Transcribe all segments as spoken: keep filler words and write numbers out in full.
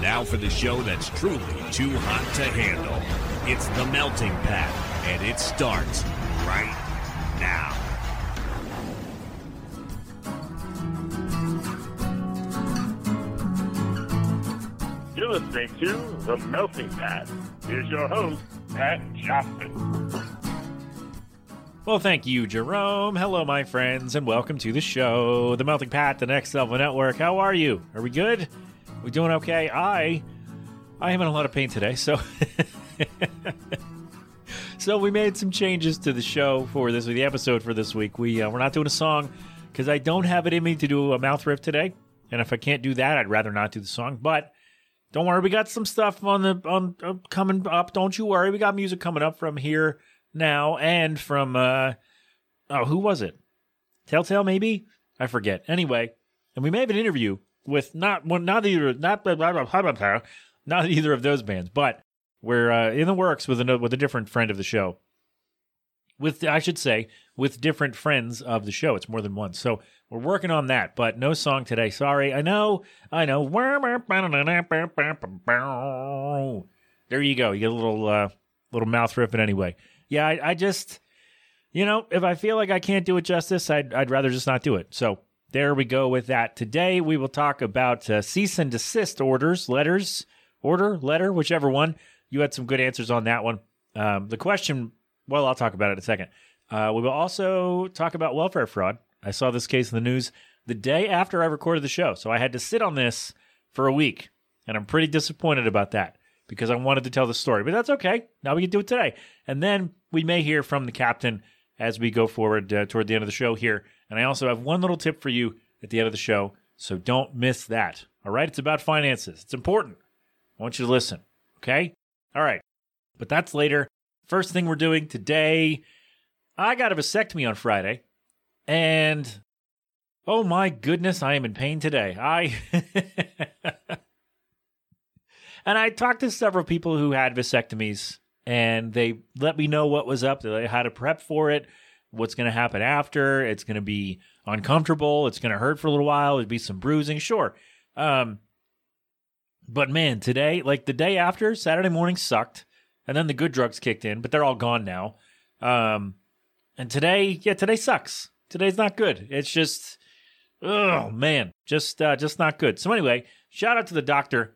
And now for the show that's truly too hot to handle. It's The Melting Pat, and it starts right now. You're listening to The Melting Pat. Here's your host, Pat Johnston. Well, thank you, Jerome. Hello, my friends, and welcome to the show, The Melting Pat, the Next Level Network. How are you? Are we good? We doing okay? I, I am in a lot of pain today, so, so we made some changes to the show for this, the episode for this week. We uh, we're not doing a song because I don't have it in me to do a mouth riff today, and if I can't do that, I'd rather not do the song. But don't worry, we got some stuff on the on uh, coming up. Don't you worry, we got music coming up from here. Now and from uh oh who was it Telltale maybe I forget anyway and we may have an interview with not one well, not either not blah, blah, blah, blah, blah, not either of those bands, but we're uh, in the works with a with a different friend of the show with I should say with different friends of the show. It's more than one, so we're working on that, but no song today, sorry. I know I know there you go, you get a little uh, little mouth ripping anyway. Yeah, I, I just, you know, if I feel like I can't do it justice, I'd, I'd rather just not do it. So there we go with that. Today, we will talk about uh, cease and desist orders, letters, order, letter, whichever one. You had some good answers on that one. Um, the question, well, I'll talk about it in a second. Uh, we will also talk about welfare fraud. I saw this case in the news the day after I recorded the show. So I had to sit on this for a week, and I'm pretty disappointed about that, because I wanted to tell the story, but that's okay. Now we can do it today. And then we may hear from the captain as we go forward uh, toward the end of the show here. And I also have one little tip for you at the end of the show, so don't miss that. All right? It's about finances. It's important. I want you to listen, okay? All right. But that's later. First thing we're doing today, I got a vasectomy on Friday, and oh my goodness, I am in pain today. I... And I talked to several people who had vasectomies, and they let me know what was up, how to prep for it, what's going to happen after. It's going to be uncomfortable. It's going to hurt for a little while. There'd be some bruising, sure. Um, but man, today, like the day after, Saturday morning sucked, and then the good drugs kicked in, but they're all gone now. Um, and today, yeah, today sucks. Today's not good. It's just, oh man, just uh, just not good. So anyway, shout out to the doctor.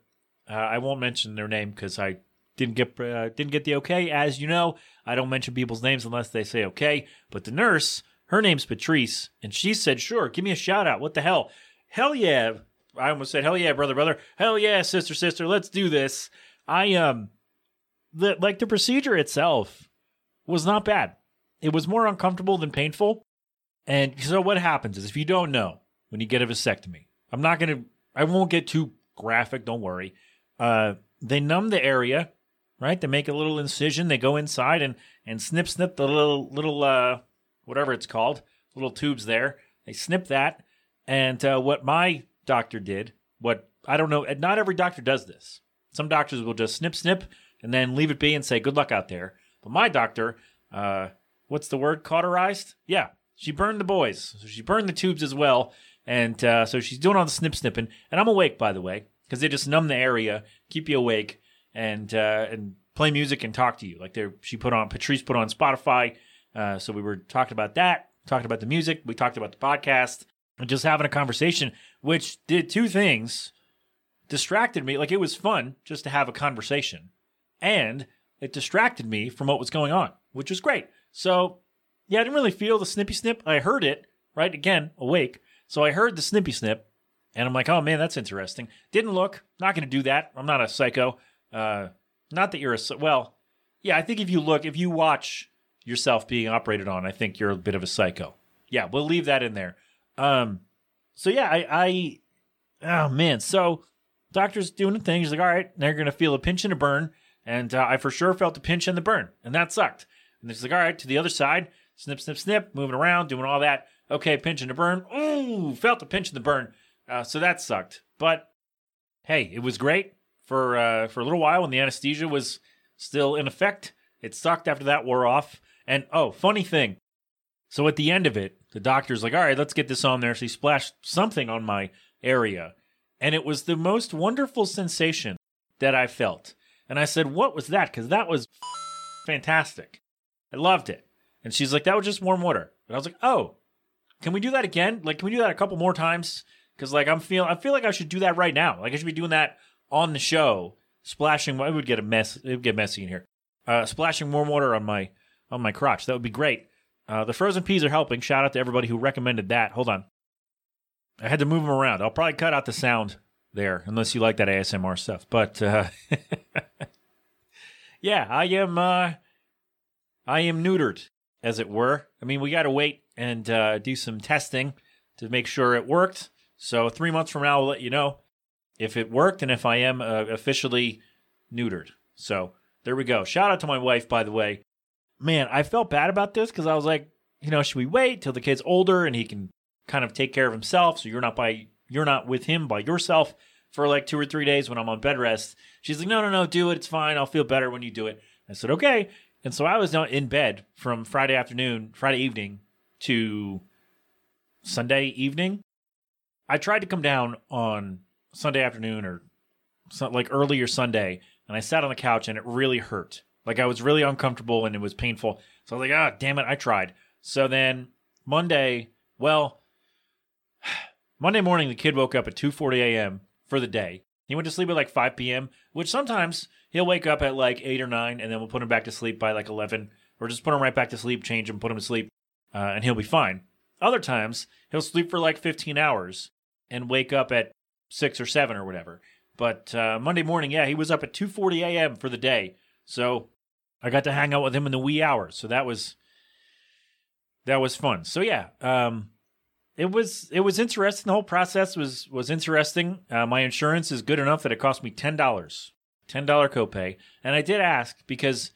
Uh, I won't mention their name because I didn't get uh, didn't get the okay. As you know, I don't mention people's names unless they say okay. But the nurse, her name's Patrice, and she said, sure, give me a shout-out. What the hell? Hell yeah. I almost said, hell yeah, brother, brother. Hell yeah, sister, sister. Let's do this. I um, the, like the procedure itself was not bad. It was more uncomfortable than painful. And so what happens is, if you don't know, when you get a vasectomy, I'm not going to, I won't get too graphic, don't worry. Uh, they numb the area, right? They make a little incision. They go inside and, and snip, snip the little, little uh, whatever it's called, little tubes there. They snip that. And uh, what my doctor did, what I don't know, not every doctor does this. Some doctors will just snip, snip, and then leave it be and say, good luck out there. But my doctor, uh, what's the word? Cauterized? Yeah. She burned the boys. So she burned the tubes as well. And uh, so she's doing all the snip, snipping. And I'm awake, by the way, because they just numb the area, keep you awake, and uh, and play music and talk to you. Like she put on, Patrice put on Spotify. Uh, so we were talking about that, talking about the music. We talked about the podcast and just having a conversation, which did two things. Distracted me. Like it was fun just to have a conversation. And it distracted me from what was going on, which was great. So yeah, I didn't really feel the snippy snip. I heard it, right? Again, awake. So I heard the snippy snip. And I'm like, oh, man, that's interesting. Didn't look. Not going to do that. I'm not a psycho. Uh, not that you're a... Well, yeah, I think if you look, if you watch yourself being operated on, I think you're a bit of a psycho. Yeah, we'll leave that in there. Um, so, yeah, I, I... Oh, man. So, doctor's doing the thing. He's like, all right, now you're going to feel a pinch and a burn. And uh, I for sure felt the pinch and the burn. And that sucked. And he's like, all right, to the other side. Snip, snip, snip. Moving around, doing all that. Okay, pinch and a burn. Ooh, felt the pinch and the burn. Uh, so that sucked, but hey, it was great for uh, for a little while when the anesthesia was still in effect. It sucked after that wore off, and oh, funny thing. So at the end of it, the doctor's like, "All right, let's get this on there." So he splashed something on my area, And it was the most wonderful sensation that I felt. And I said, what was that? Because that was fantastic. I loved it. And she's like, that was just warm water. And I was like, oh, can we do that again? Like, can we do that a couple more times? Because, like, I'm feel, I feel like I should do that right now. Like, I should be doing that on the show, splashing. It would get a mess. It would get messy in here. Uh, splashing warm water on my on my crotch. That would be great. Uh, the frozen peas are helping. Shout out to everybody who recommended that. Hold on. I had to move them around. I'll probably cut out the sound there, unless you like that A S M R stuff. But, uh, yeah, I am uh, I am neutered, as it were. I mean, we got to wait and uh, do some testing to make sure it worked. So three months from now, we'll let you know if it worked and if I am uh, officially neutered. So there we go. Shout out to my wife, by the way. Man, I felt bad about this because I was like, you know, should we wait till the kid's older and he can kind of take care of himself so you're not by you're not with him by yourself for like two or three days when I'm on bed rest? She's like, no, no, no, do it. It's fine. I'll feel better when you do it. I said, okay. And so I was now in bed from Friday afternoon, Friday evening to Sunday evening. I tried to come down on Sunday afternoon or some, like earlier Sunday, and I sat on the couch and it really hurt. Like I was really uncomfortable and it was painful. So I was like, ah, damn it, I tried. So then Monday, well, Monday morning, the kid woke up at two forty a.m. for the day. He went to sleep at like five p.m., which sometimes he'll wake up at like eight or nine, and then we'll put him back to sleep by like eleven, or just put him right back to sleep, change him, put him to sleep, uh, and he'll be fine. Other times, he'll sleep for like fifteen hours and wake up at six or seven or whatever. But uh, Monday morning, yeah, he was up at two forty a.m. for the day. So I got to hang out with him in the wee hours. So that was that was fun. So yeah, um, it was it was interesting. The whole process was was interesting. Uh, my insurance is good enough that it cost me ten dollars, ten dollar copay. And I did ask because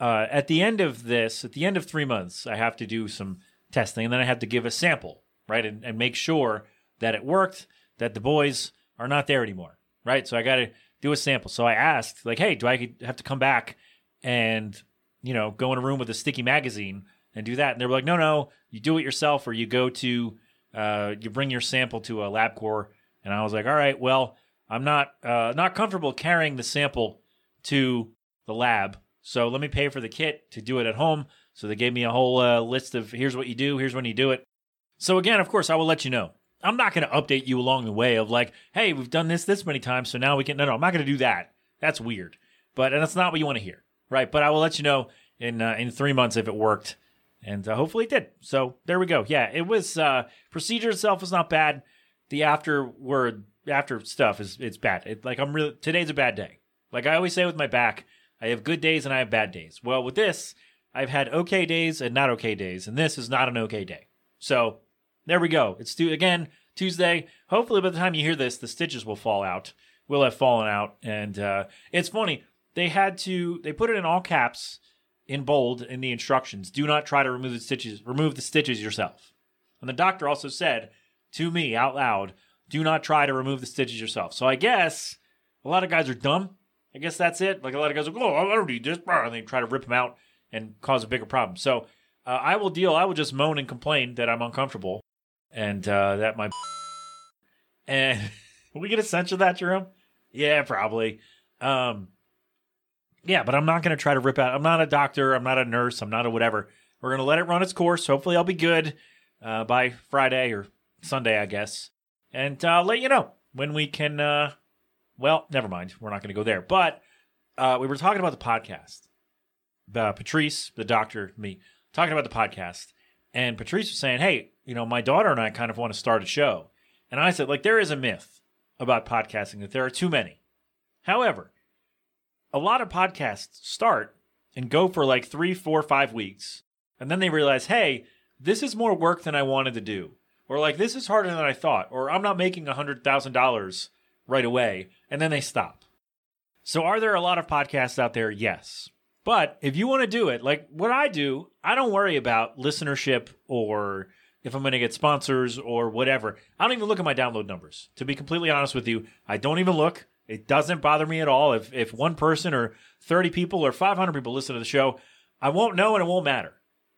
uh, at the end of this, at the end of three months, I have to do some testing, and then I have to give a sample, right, and, and make sure that it worked, that the boys are not there anymore, right? So I got to do a sample. So I asked, like, hey, do I have to come back and, you know, go in a room with a sticky magazine and do that? And they were like, no, no, you do it yourself, or you go to, uh, you bring your sample to a LabCorp. And I was like, all right, well, I'm not uh, not comfortable carrying the sample to the lab, so let me pay for the kit to do it at home. So they gave me a whole uh, list of here's what you do, here's when you do it. So again, of course, I will let you know. I'm not going to update you along the way of like, hey, we've done this this many times, so now we can. No, no, I'm not going to do that. That's weird, but and that's not what you want to hear, right? But I will let you know in uh, in three months if it worked. And uh, hopefully it did. So there we go. Yeah, it was, uh, procedure itself was not bad. The afterward, after stuff is, it's bad. It, like I'm really, today's a bad day. Like I always say with my back, I have good days and I have bad days. Well, with this, I've had okay days and not okay days. And this is not an okay day. So there we go. It's due again, Tuesday. Hopefully by the time you hear this, the stitches will fall out, will have fallen out. And, uh, it's funny. They had to, they put it in all caps, in bold in the instructions. Do not try to remove the stitches, remove the stitches yourself. And the doctor also said to me out loud, do not try to remove the stitches yourself. So I guess a lot of guys are dumb. I guess that's it. Like a lot of guys are like, oh, I don't need this. And they try to rip them out and cause a bigger problem. So uh, I will deal. I will just moan and complain that I'm uncomfortable and uh, that my... And will we get a sense of that, Jerome? Yeah, probably. Um... Yeah, but I'm not going to try to rip out. I'm not a doctor. I'm not a nurse. I'm not a whatever. We're going to let it run its course. Hopefully I'll be good uh, by Friday or Sunday, I guess. And uh, I'll let you know when we can. Uh, well, never mind. We're not going to go there. But uh, we were talking about the podcast. Uh, Patrice, the doctor, me, talking about the podcast. And Patrice was saying, hey, you know, my daughter and I kind of want to start a show. And I said, like, there is a myth about podcasting that there are too many. However, a lot of podcasts start and go for like three, four, five weeks. And then they realize, hey, this is more work than I wanted to do. Or like, this is harder than I thought. Or I'm not making one hundred thousand dollars right away. And then they stop. So are there a lot of podcasts out there? Yes. But if you want to do it, like what I do, I don't worry about listenership or if I'm going to get sponsors or whatever. I don't even look at my download numbers. To be completely honest with you, I don't even look. It doesn't bother me at all. If if one person or thirty people or five hundred people listen to the show, I won't know and it won't matter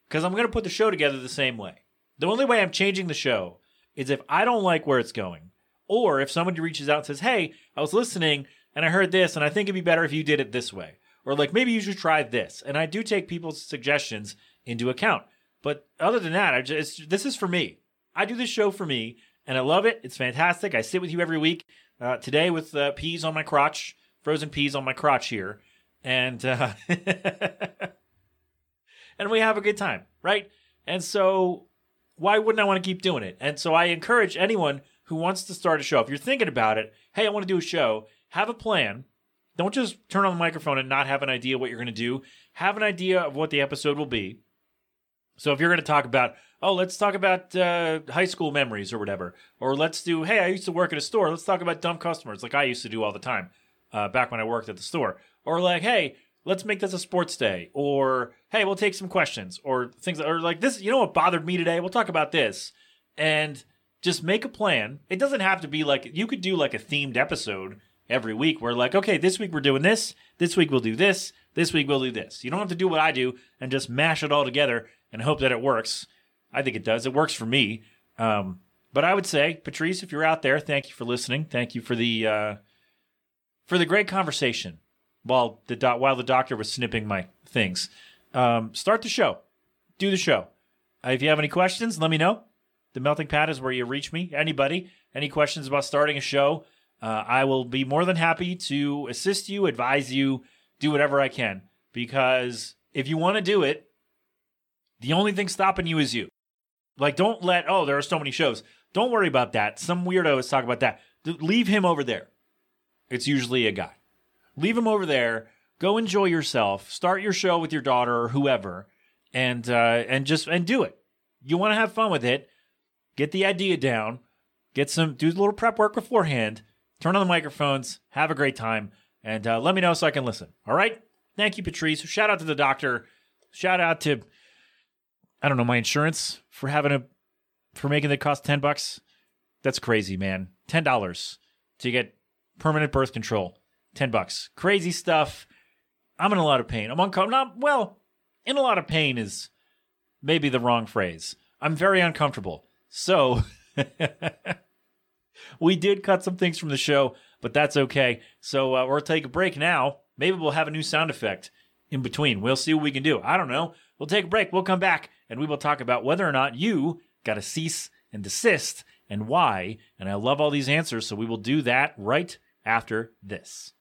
because I'm going to put the show together the same way. The only way I'm changing the show is if I don't like where it's going Or if somebody reaches out and says, hey, I was listening and I heard this and I think it'd be better if you did it this way. Or like, maybe you should try this. And I do take people's suggestions into account. But other than that, I just, this is for me. I do this show for me and I love it. It's fantastic. I sit with you every week. Uh, today with uh, peas on my crotch, frozen peas on my crotch here. And uh, and we have a good time, right? And so why wouldn't I want to keep doing it? And so I encourage anyone who wants to start a show, if you're thinking about it, hey, I want to do a show, have a plan. Don't just turn on the microphone and not have an idea what you're going to do. Have an idea of what the episode will be. So if you're going to talk about, oh, let's talk about uh, high school memories or whatever, or let's do, hey, I used to work at a store. Let's talk about dumb customers like I used to do all the time uh, back when I worked at the store. Or like, hey, let's make this a sports day. Or, hey, we'll take some questions or things. Or like this, you know what bothered me today? We'll talk about this. And just make a plan. It doesn't have to be like, you could do like a themed episode every week where like, okay, this week we're doing this. This week we'll do this. This week we'll do this. You don't have to do what I do and just mash it all together and hope that it works. I think it does. It works for me. Um, but I would say, Patrice, if you're out there, thank you for listening. Thank you for the uh, for the great conversation while the do- while the doctor was snipping my things. Um, start the show. Do the show. Uh, if you have any questions, let me know. The Melting Pat is where you reach me. Anybody, any questions about starting a show, uh, I will be more than happy to assist you, advise you, do whatever I can. Because if you want to do it, the only thing stopping you is you. Like, don't let, oh, there are so many shows. Don't worry about that. Some weirdo is talking about that. Leave him over there. It's usually a guy. Leave him over there. Go enjoy yourself. Start your show with your daughter or whoever, and uh, and just and do it. You want to have fun with it. Get the idea down. Get some do a little prep work beforehand. Turn on the microphones. Have a great time, and uh, let me know so I can listen. All right. Thank you, Patrice. Shout out to the doctor. Shout out to, I don't know, my insurance for having a, for making it cost ten bucks. That's crazy, man. ten dollars to get permanent birth control. ten bucks. Crazy stuff. I'm in a lot of pain. I'm uncomfortable. Not, well, in a lot of pain is maybe the wrong phrase. I'm very uncomfortable. So we did cut some things from the show, but that's okay. So uh, we'll take a break now. Maybe we'll have a new sound effect in between. We'll see what we can do. I don't know. We'll take a break. We'll come back, and we will talk about whether or not you got a cease and desist and why. And I love all these answers, so we will do that right after this.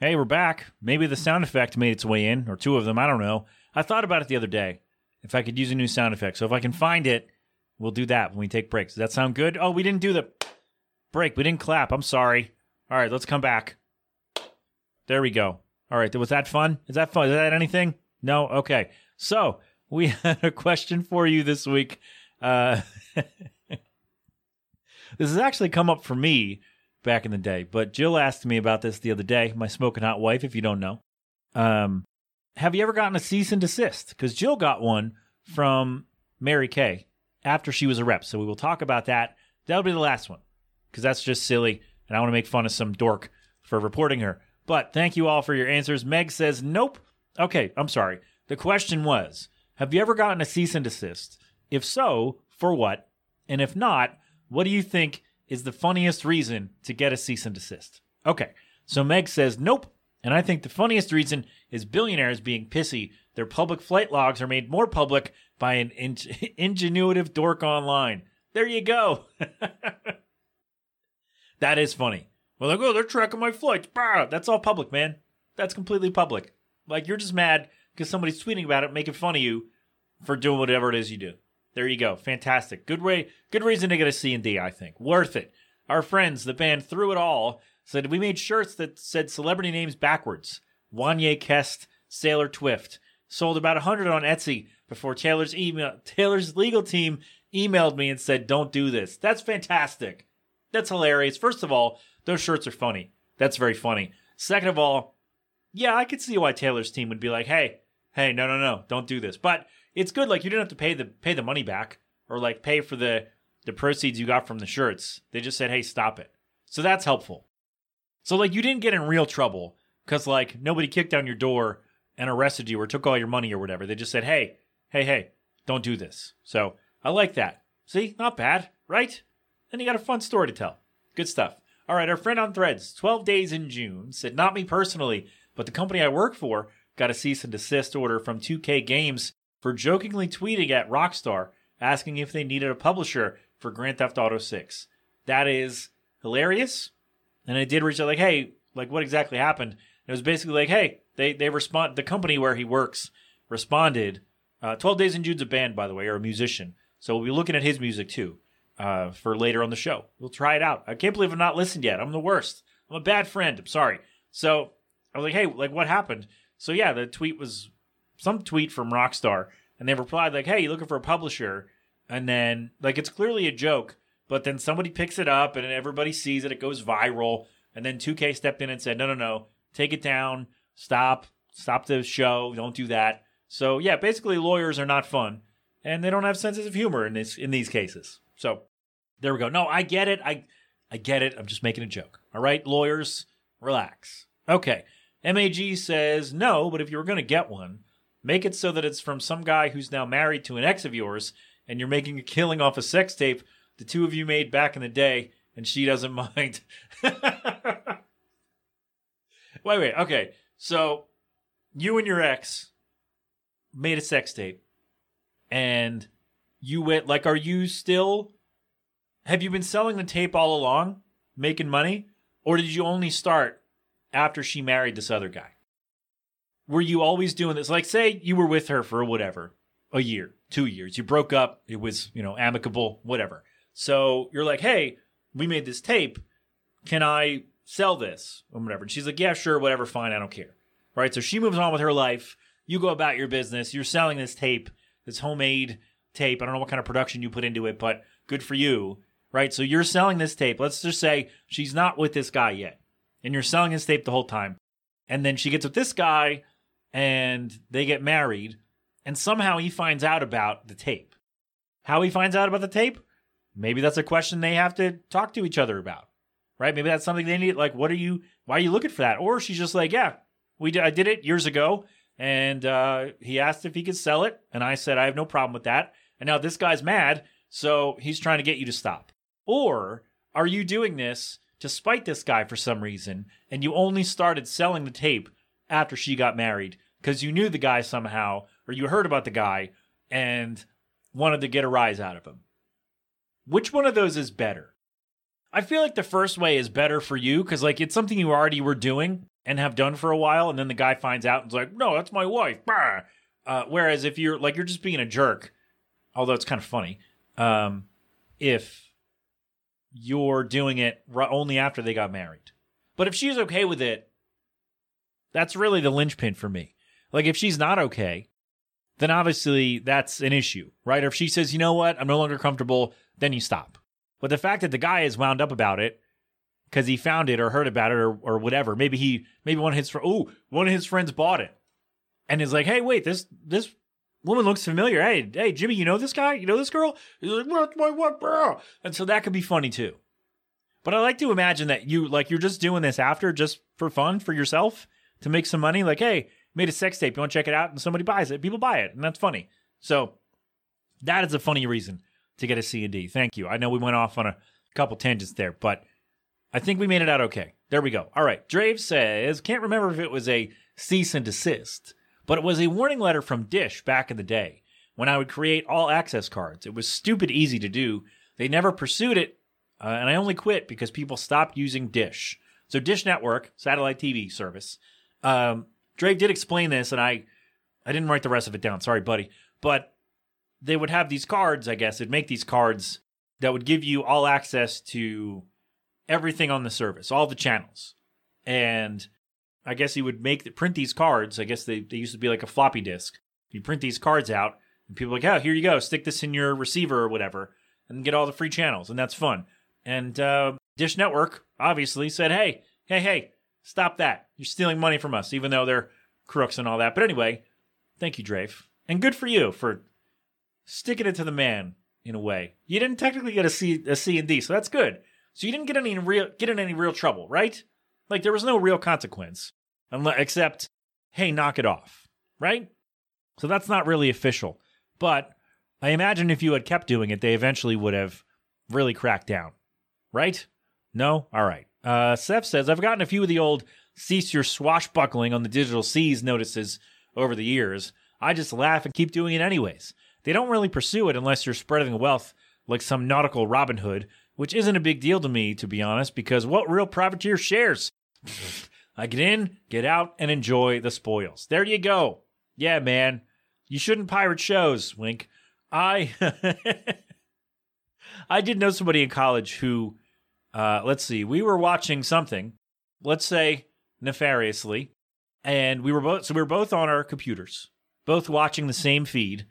Hey, we're back. Maybe the sound effect made its way in, or two of them. I don't know. I thought about it the other day, if I could use a new sound effect. So if I can find it, we'll do that when we take breaks. Does that sound good? Oh, we didn't do the break. We didn't clap. I'm sorry. All right, let's come back. There we go. All right, was that fun? Is that fun? Is that anything? No? Okay. So we had a question for you this week. Uh, this has actually come up for me back in the day, but Jill asked me about this the other day, my smoking hot wife, if you don't know. Um, have you ever gotten a cease and desist? Because Jill got one from Mary Kay after she was a rep, so we will talk about that. That'll be the last one, because that's just silly, and I want to make fun of some dork for reporting her. But thank you all for your answers. Meg says, nope. Okay, I'm sorry. The question was, have you ever gotten a cease and desist? If so, for what? And if not, what do you think is the funniest reason to get a cease and desist? Okay, so Meg says, nope. And I think the funniest reason is billionaires being pissy. Their public flight logs are made more public by an in- ingenuitive dork online. There you go. That is funny. Well, like, oh, they're tracking my flights. Bah! That's all public, man. That's completely public. Like, you're just mad because somebody's tweeting about it, making fun of you for doing whatever it is you do. There you go. Fantastic. Good way. Good reason to get a C and D, I think. Worth it. Our friends, the band Through It All, said we made shirts that said celebrity names backwards. Wanye Kest, Sailor Twift. Sold about one hundred on Etsy before Taylor's email. Taylor's legal team emailed me and said, don't do this. That's fantastic. That's hilarious. First of all, those shirts are funny. That's very funny. Second of all, yeah, I could see why Taylor's team would be like, hey, hey, no, no, no, don't do this. But it's good. Like, you didn't have to pay the pay the money back or, like, pay for the, the proceeds you got from the shirts. They just said, hey, stop it. So that's helpful. So, like, you didn't get in real trouble because, like, nobody kicked down your door and arrested you or took all your money or whatever. They just said, hey, hey, hey, don't do this. So I like that. See, not bad, right? then you got a fun story to tell. Good stuff. All right, our friend on Threads, twelve days in June, said, not me personally, but the company I work for got a cease and desist order from two K games for jokingly tweeting at Rockstar asking if they needed a publisher for Grand Theft Auto six. That is hilarious. And I did reach out like, hey, like what exactly happened? And it was basically like, hey, they they respond. The company where he works responded. Uh, twelve Days in June's a band, by the way, or a musician. So we'll be looking at his music too uh, for later on the show. We'll try it out. I can't believe I've not listened yet. I'm the worst. I'm a bad friend. I'm sorry. So I was like, hey, like what happened? So yeah, the tweet was some tweet from Rockstar, and they replied like, hey, you looking for a publisher? And then like it's clearly a joke, but then somebody picks it up and everybody sees it. It goes viral. And then two K stepped in and said, no, no, no, take it down. Stop. Stop the show. Don't do that. So yeah, basically lawyers are not fun, and they don't have senses of humor in this in these cases. So there we go. No, I get it. I I get it. I'm just making a joke. All right, lawyers, relax. Okay. M A G says, no, but if you were going to get one, make it so that it's from some guy who's now married to an ex of yours, and you're making a killing off a sex tape the two of you made back in the day, and she doesn't mind. Wait, wait. Okay. So you and your ex made a sex tape, and you went, like, are you still, have you been selling the tape all along, making money, or did you only start after she married this other guy? Were you always doing this? Like, say you were with her for whatever, a year, two years, you broke up, it was, you know, amicable, whatever. So you're like, hey, we made this tape, can I sell this, or whatever? And she's like, yeah, sure, whatever, fine, I don't care, right? So she moves on with her life. You go about your business. You're selling this tape, this homemade tape. I don't know what kind of production you put into it, but good for you, right? So you're selling this tape. Let's just say she's not with this guy yet, and you're selling his tape the whole time. And then she gets with this guy, and they get married, and somehow he finds out about the tape. How he finds out about the tape? Maybe that's a question they have to talk to each other about, right? Maybe that's something they need. Like, what are you, why are you looking for that? Or she's just like, yeah, we did, I did it years ago. And uh, he asked if he could sell it. And I said, I have no problem with that. And now this guy's mad. So he's trying to get you to stop. Or are you doing this to spite this guy for some reason? And you only started selling the tape after she got married because you knew the guy somehow, or you heard about the guy and wanted to get a rise out of him. Which one of those is better? I feel like the first way is better for you because, like, it's something you already were doing and have done for a while, and then the guy finds out and's like, no, that's my wife. Uh, whereas if you're, like, you're just being a jerk, although it's kind of funny, um, if you're doing it only after they got married. But if she's okay with it, that's really the linchpin for me. Like, if she's not okay, then obviously that's an issue, right? Or if she says, you know what, I'm no longer comfortable, then you stop. But the fact that the guy is wound up about it, because he found it or heard about it or, or whatever. Maybe he, maybe one of his, fr- ooh, one of his friends bought it and is like, hey, wait, this this woman looks familiar. Hey, hey, Jimmy, you know this guy? You know this girl? He's like, what, what, what, bro? And so that could be funny too. But I like to imagine that you, like, you're just doing this after just for fun, for yourself, to make some money. Like, hey, made a sex tape. You want to check it out? And somebody buys it. People buy it. And that's funny. So that is a funny reason to get a C and D. Thank you. I know we went off on a couple tangents there, but I think we made it out okay. There we go. All right. Drave says, can't remember if it was a cease and desist, but it was a warning letter from Dish back in the day when I would create all access cards. It was stupid easy to do. They never pursued it, uh, and I only quit because people stopped using Dish. So Dish Network, satellite T V service. Um, Drave did explain this, and I, I didn't write the rest of it down. Sorry, buddy. But they would have these cards, I guess. They'd make these cards that would give you all access to everything on the service, all the channels. And I guess he would make the, print these cards. I guess they, they used to be like a floppy disk. You print these cards out, and people are like, oh, here you go. Stick this in your receiver or whatever, and get all the free channels, and that's fun. And uh, Dish Network, obviously, said, hey, hey, hey, stop that. You're stealing money from us, even though they're crooks and all that. But anyway, thank you, Drave. And good for you for sticking it to the man, in a way. You didn't technically get a C, a C and D, so that's good. So you didn't get any real get in any real trouble, right? Like, there was no real consequence, unless, except, hey, knock it off, right? So that's not really official. But I imagine if you had kept doing it, they eventually would have really cracked down right? No? All right. Uh, Seth says, I've gotten a few of the old cease your swashbuckling on the digital seas notices over the years. I just laugh and keep doing it anyways. They don't really pursue it unless you're spreading wealth like some nautical Robin Hood, which isn't a big deal to me, to be honest, because what real privateer shares? I get in, get out, and enjoy the spoils. There you go. Yeah, man. You shouldn't pirate shows, wink. I I did know somebody in college who, uh, let's see, we were watching something, let's say nefariously, and we were both, so we were both on our computers, both watching the same feed,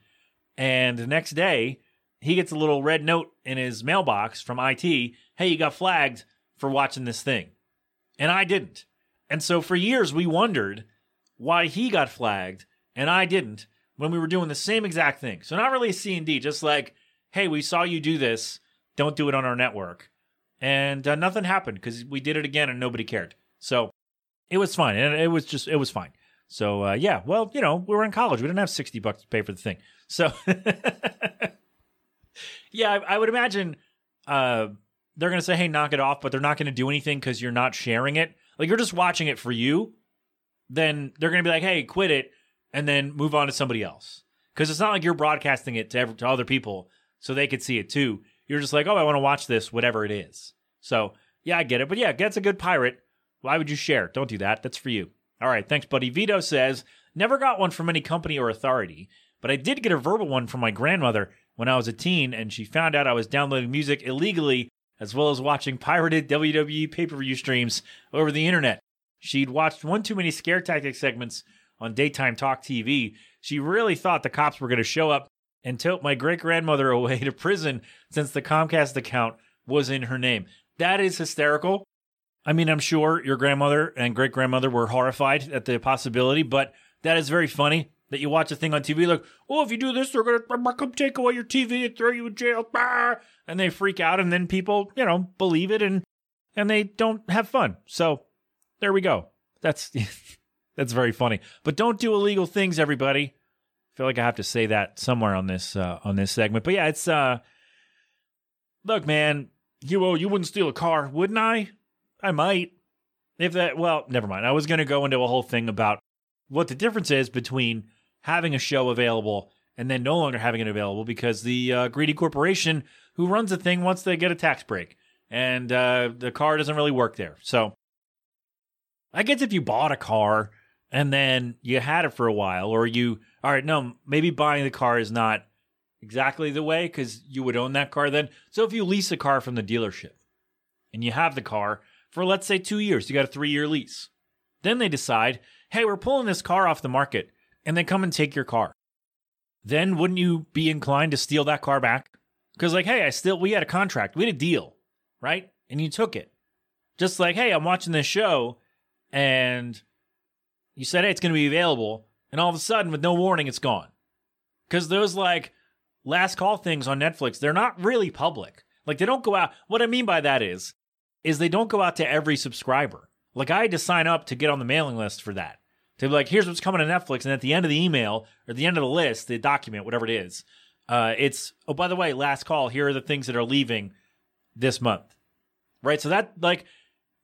and the next day, he gets a little red note in his mailbox from I T, hey, you got flagged for watching this thing. And I didn't. And so for years, we wondered why he got flagged and I didn't when we were doing the same exact thing. So not really a C and D, just like, hey, we saw you do this. Don't do it on our network. And uh, nothing happened because we did it again and nobody cared. So it was fine. And it was just, it was fine. So uh, yeah, well, you know, we were in college. We didn't have sixty bucks to pay for the thing. So yeah, I, I would imagine uh, they're going to say, hey, knock it off, but they're not going to do anything because you're not sharing it. Like you're just watching it for you. Then they're going to be like, hey, quit it. And then move on to somebody else. Because it's not like you're broadcasting it to, every, to other people so they could see it too. You're just like, oh, I want to watch this, whatever it is. So, yeah, I get it. But yeah, that's a good pirate. Why would you share? Don't do that. That's for you. All right, thanks, buddy. Vito says, never got one from any company or authority, but I did get a verbal one from my grandmother when I was a teen, and she found out I was downloading music illegally as well as watching pirated W W E pay-per-view streams over the internet. She'd watched one too many scare tactics segments on daytime talk T V. She really thought the cops were going to show up and tote my great-grandmother away to prison since the Comcast account was in her name. That is hysterical. I mean, I'm sure your grandmother and great-grandmother were horrified at the possibility, but that is very funny that you watch a thing on T V like, oh, if you do this, they're going to come take away your T V and throw you in jail. And they freak out, and then people, you know, believe it, and and they don't have fun. So there we go. That's... That's very funny. But don't do illegal things, everybody. I feel like I have to say that somewhere on this uh, on this segment. But yeah, it's... Uh, look, man, you oh, you wouldn't steal a car, wouldn't I? I might. If that... Well, never mind. I was going to go into a whole thing about what the difference is between having a show available and then no longer having it available because the uh, greedy corporation who runs the thing wants to get a tax break. And uh, the car doesn't really work there. So I guess if you bought a car... and then you had it for a while, or you, all right, no, maybe buying the car is not exactly the way because you would own that car then. So if you lease a car from the dealership and you have the car for, let's say, two years, you got a three-year lease. Then they decide, hey, we're pulling this car off the market, and they come and take your car. Then wouldn't you be inclined to steal that car back? Because like, hey, I still, we had a contract, we had a deal, right? And you took it. Just like, hey, I'm watching this show, and... you said, hey, it's going to be available, and all of a sudden, with no warning, it's gone. Because those, like, last call things on Netflix, they're not really public. Like, they don't go out. What I mean by that is, is they don't go out to every subscriber. Like, I had to sign up to get on the mailing list for that. To be like, here's what's coming to Netflix, and at the end of the email, or the end of the list, the document, whatever it is, uh, it's, oh, by the way, last call, here are the things that are leaving this month. Right? So that, like,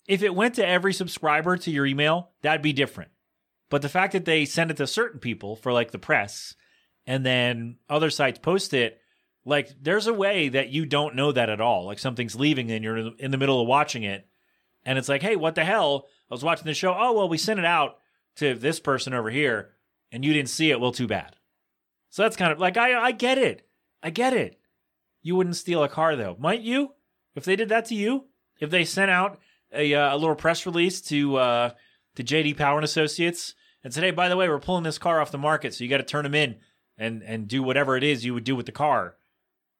if it went to every subscriber to your email, that'd be different. But the fact that they send it to certain people for, like, the press, and then other sites post it, like, there's a way that you don't know that at all. Like, something's leaving, and you're in the middle of watching it, and it's like, hey, what the hell? I was watching this show. Oh, well, we sent it out to this person over here, and you didn't see it. Well, too bad. So that's kind of, like, I, I get it. I get it. You wouldn't steal a car, though. Might you? If they did that to you? If they sent out a, uh, a little press release to, uh, to J D Power and Associates, and said, hey, by the way, we're pulling this car off the market, so you got to turn them in and, and do whatever it is you would do with the car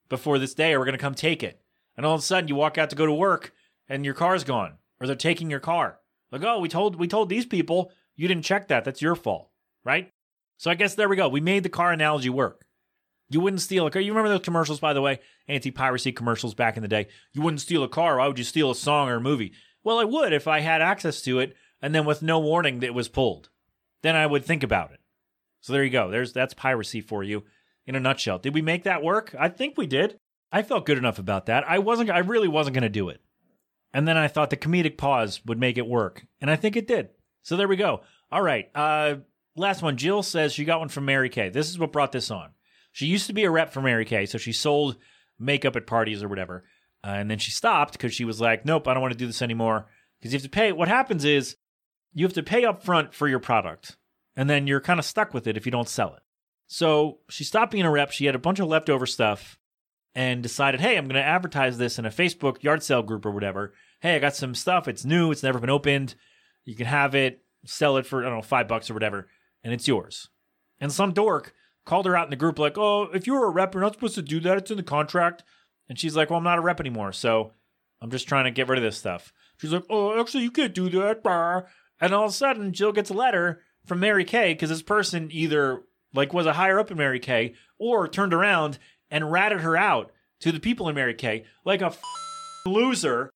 before this day, or we're going to come take it. And all of a sudden, you walk out to go to work, and your car's gone, or they're taking your car. Like, oh, we told we told these people you didn't check that. That's your fault, right? So I guess there we go. We made the car analogy work. You wouldn't steal a car. You remember those commercials, by the way, anti-piracy commercials back in the day. You wouldn't steal a car. Why would you steal a song or a movie? Well, I would if I had access to it, and then with no warning that it was pulled. Then I would think about it. So there you go. There's that's piracy for you in a nutshell. Did we make that work? I think we did. I felt good enough about that. I wasn't I really wasn't going to do it. And then I thought the comedic pause would make it work. And I think it did. So there we go. All right. Uh, last one. Jill says she got one from Mary Kay. This is what brought this on. She used to be a rep for Mary Kay, so she sold makeup at parties or whatever. Uh, and then she stopped because she was like, nope, I don't want to do this anymore. Because you have to pay. What happens is you have to pay up front for your product. And then you're kind of stuck with it if you don't sell it. So she stopped being a rep. She had a bunch of leftover stuff and decided, hey, I'm going to advertise this in a Facebook yard sale group or whatever. Hey, I got some stuff. It's new. It's never been opened. You can have it, sell it for, I don't know, five bucks or whatever, and it's yours. And some dork called her out in the group like, oh, if you were a rep, you're not supposed to do that. It's in the contract. And she's like, well, I'm not a rep anymore, so I'm just trying to get rid of this stuff. She's like, oh, actually, you can't do that. And all of a sudden, Jill gets a letter from Mary Kay because this person either like was a higher up in Mary Kay or turned around and ratted her out to the people in Mary Kay like a f- loser.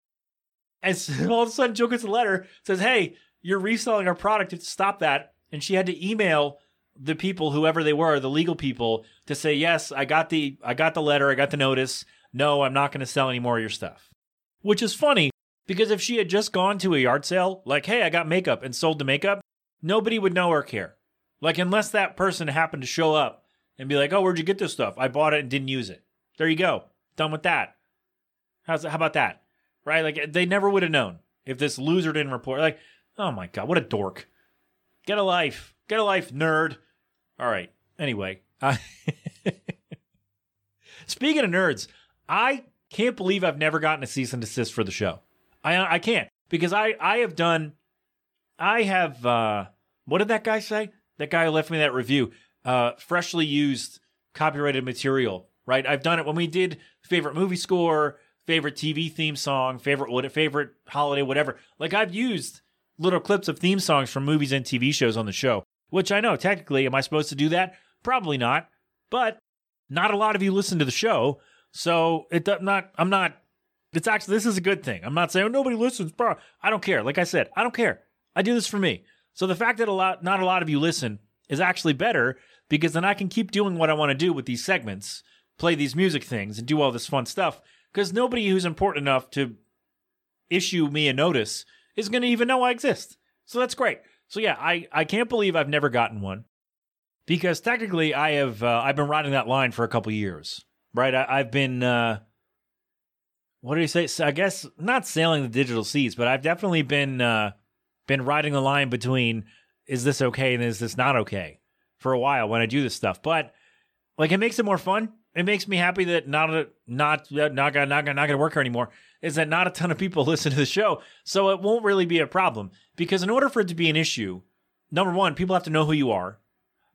And so all of a sudden, Jill gets a letter, says, hey, you're reselling our product. Stop that. And she had to email the people, whoever they were, the legal people, to say, yes, I got the I got the letter. I got the notice. No, I'm not going to sell any more of your stuff. Which is funny, because if she had just gone to a yard sale, like, hey, I got makeup and sold the makeup, nobody would know or care. Like, unless that person happened to show up and be like, oh, where'd you get this stuff? I bought it and didn't use it. There you go. Done with that. How's How about that? Right? Like, they never would have known if this loser didn't report. Like, oh my God, what a dork. Get a life. Get a life, nerd. All right. Anyway. Uh, Speaking of nerds, I can't believe I've never gotten a cease and desist for the show. I I can't. Because I, I have done... I have... Uh, what did that guy say? That guy who left me that review. Uh, freshly used copyrighted material, right? I've done it when we did favorite movie score, favorite T V theme song, favorite what, favorite holiday, whatever. Like, I've used little clips of theme songs from movies and T V shows on the show, which I know, technically, am I supposed to do that? Probably not. But not a lot of you listen to the show, so it I'm not. I'm not. It's actually this is a good thing. I'm not saying, oh, nobody listens, bro. I don't care. Like I said, I don't care. I do this for me. So the fact that a lot, not a lot of you listen, is actually better, because then I can keep doing what I want to do with these segments, play these music things, and do all this fun stuff. Because nobody who's important enough to issue me a notice is going to even know I exist. So that's great. So yeah, I, I can't believe I've never gotten one, because technically I have uh, I've been riding that line for a couple years, right? I, I've been uh, what do you say? So I guess not sailing the digital seas, but I've definitely been uh, been riding the line between is this okay and is this not okay for a while when I do this stuff. But like, it makes it more fun. It makes me happy that not a, not not not gonna not gonna work here anymore. Is that not a ton of people listen to the show, so it won't really be a problem. Because in order for it to be an issue, number one, people have to know who you are.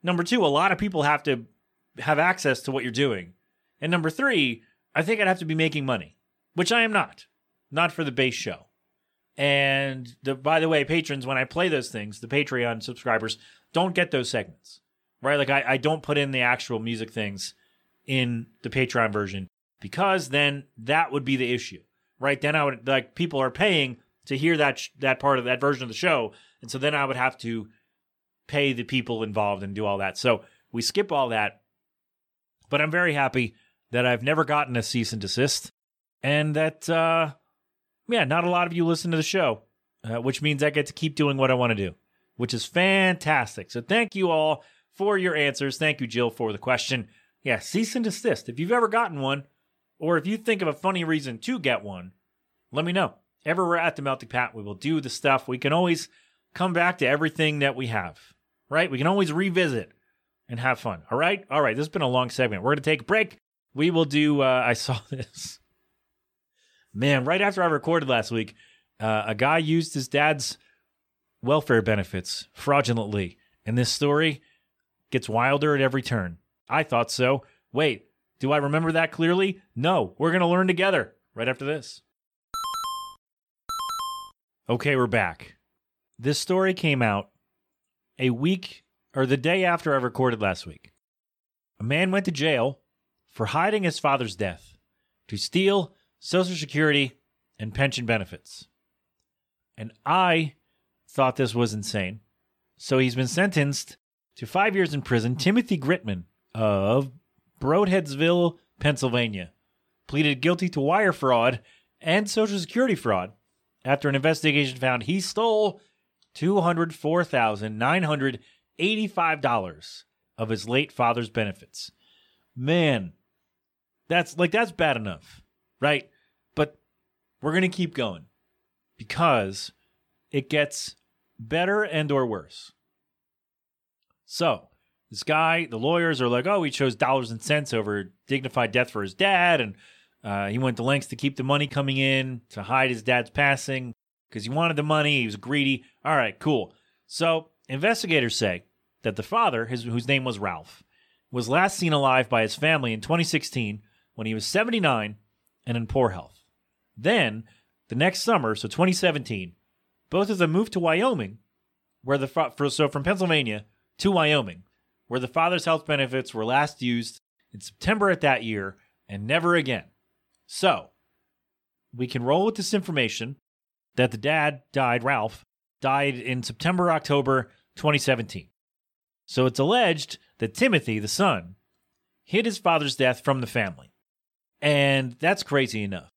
Number two, a lot of people have to have access to what you're doing. And number three, I think I'd have to be making money, which I am not, not for the base show. And the, by the way, patrons, when I play those things, the Patreon subscribers don't get those segments, right? Like I, I don't put in the actual music things in the Patreon version, because then that would be the issue, right? Then I would, like, people are paying to hear that sh- that part of that version of the show, and so then I would have to pay the people involved and do all that. So we skip all that, but I'm very happy that I've never gotten a cease and desist, and that, uh, yeah, not a lot of you listen to the show, uh, which means I get to keep doing what I want to do, which is fantastic. So thank you all for your answers. Thank you, Jill, for the question. Yeah, cease and desist. If you've ever gotten one, or if you think of a funny reason to get one, let me know. Ever we're at The Melting Pat, we will do the stuff. We can always come back to everything that we have, right? We can always revisit and have fun, all right? All right, this has been a long segment. We're going to take a break. We will do, uh, I saw this. Man, right after I recorded last week, uh, a guy used his dad's welfare benefits fraudulently, and this story gets wilder at every turn. I thought so. Wait, do I remember that clearly? No, we're going to learn together right after this. Okay, we're back. This story came out a week or the day after I recorded last week. A man went to jail for hiding his father's death to steal Social Security and pension benefits. And I thought this was insane. So he's been sentenced to five years in prison. Timothy Gritman of Broadheadsville, Pennsylvania, pleaded guilty to wire fraud and Social Security fraud after an investigation found he stole two hundred four thousand nine hundred eighty-five dollars of his late father's benefits. Man, that's like that's bad enough, right? But we're going to keep going because it gets better and or worse. So this guy, the lawyers are like, oh, he chose dollars and cents over dignified death for his dad. And uh, he went to lengths to keep the money coming in to hide his dad's passing because he wanted the money. He was greedy. All right, cool. So investigators say that the father, his, whose name was Ralph, was last seen alive by his family in twenty sixteen when he was seventy-nine and in poor health. Then, the next summer, so twenty seventeen, both of them moved to Wyoming, where the fa- for, so from Pennsylvania to Wyoming, where the father's health benefits were last used in September of that year and never again. So, we can roll with this information that the dad died, Ralph, died in September, October twenty seventeen. So it's alleged that Timothy, the son, hid his father's death from the family. And that's crazy enough.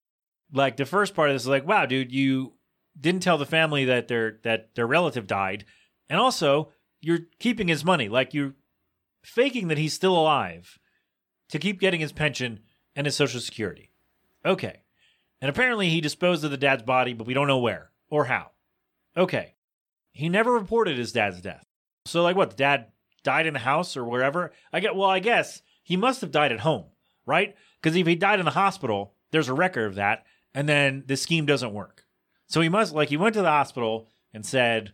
Like, the first part of this is like, wow, dude, you didn't tell the family that their that their relative died. And also, you're keeping his money. Like, you're faking that he's still alive to keep getting his pension and his Social Security. Okay. And apparently he disposed of the dad's body, but we don't know where or how. Okay. He never reported his dad's death. So, like, what, the dad died in the house or wherever? I get, well, I guess he must have died at home, right? Because if he died in the hospital, there's a record of that, and then the scheme doesn't work. So he must, like, he went to the hospital and said,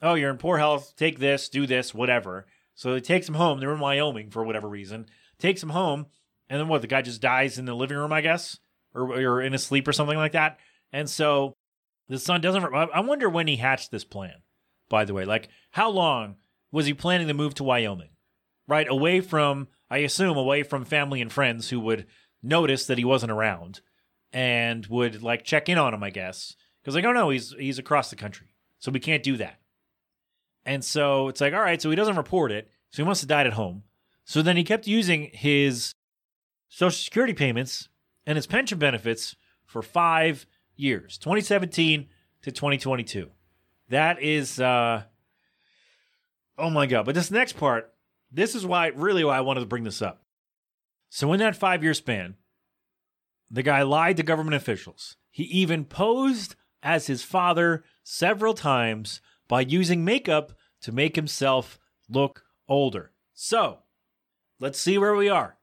oh, you're in poor health, take this, do this, whatever. So he takes him home. They're in Wyoming for whatever reason. Takes him home, and then what, the guy just dies in the living room, I guess? Or, or in his sleep or something like that? And so the son doesn't, I wonder when he hatched this plan, by the way. Like, how long was he planning to move to Wyoming, right? Away from, I assume, away from family and friends who would notice that he wasn't around and would, like, check in on him, I guess. Because, like, oh, no, he's he's across the country, so we can't do that. And so it's like, all right, so he doesn't report it, so he must have died at home. So then he kept using his Social Security payments and his pension benefits for five years, twenty seventeen to twenty twenty-two. That is... uh oh my God. But this next part, this is why, really why I wanted to bring this up. So in that five-year span, the guy lied to government officials. He even posed as his father several times by using makeup to make himself look older. So let's see where we are.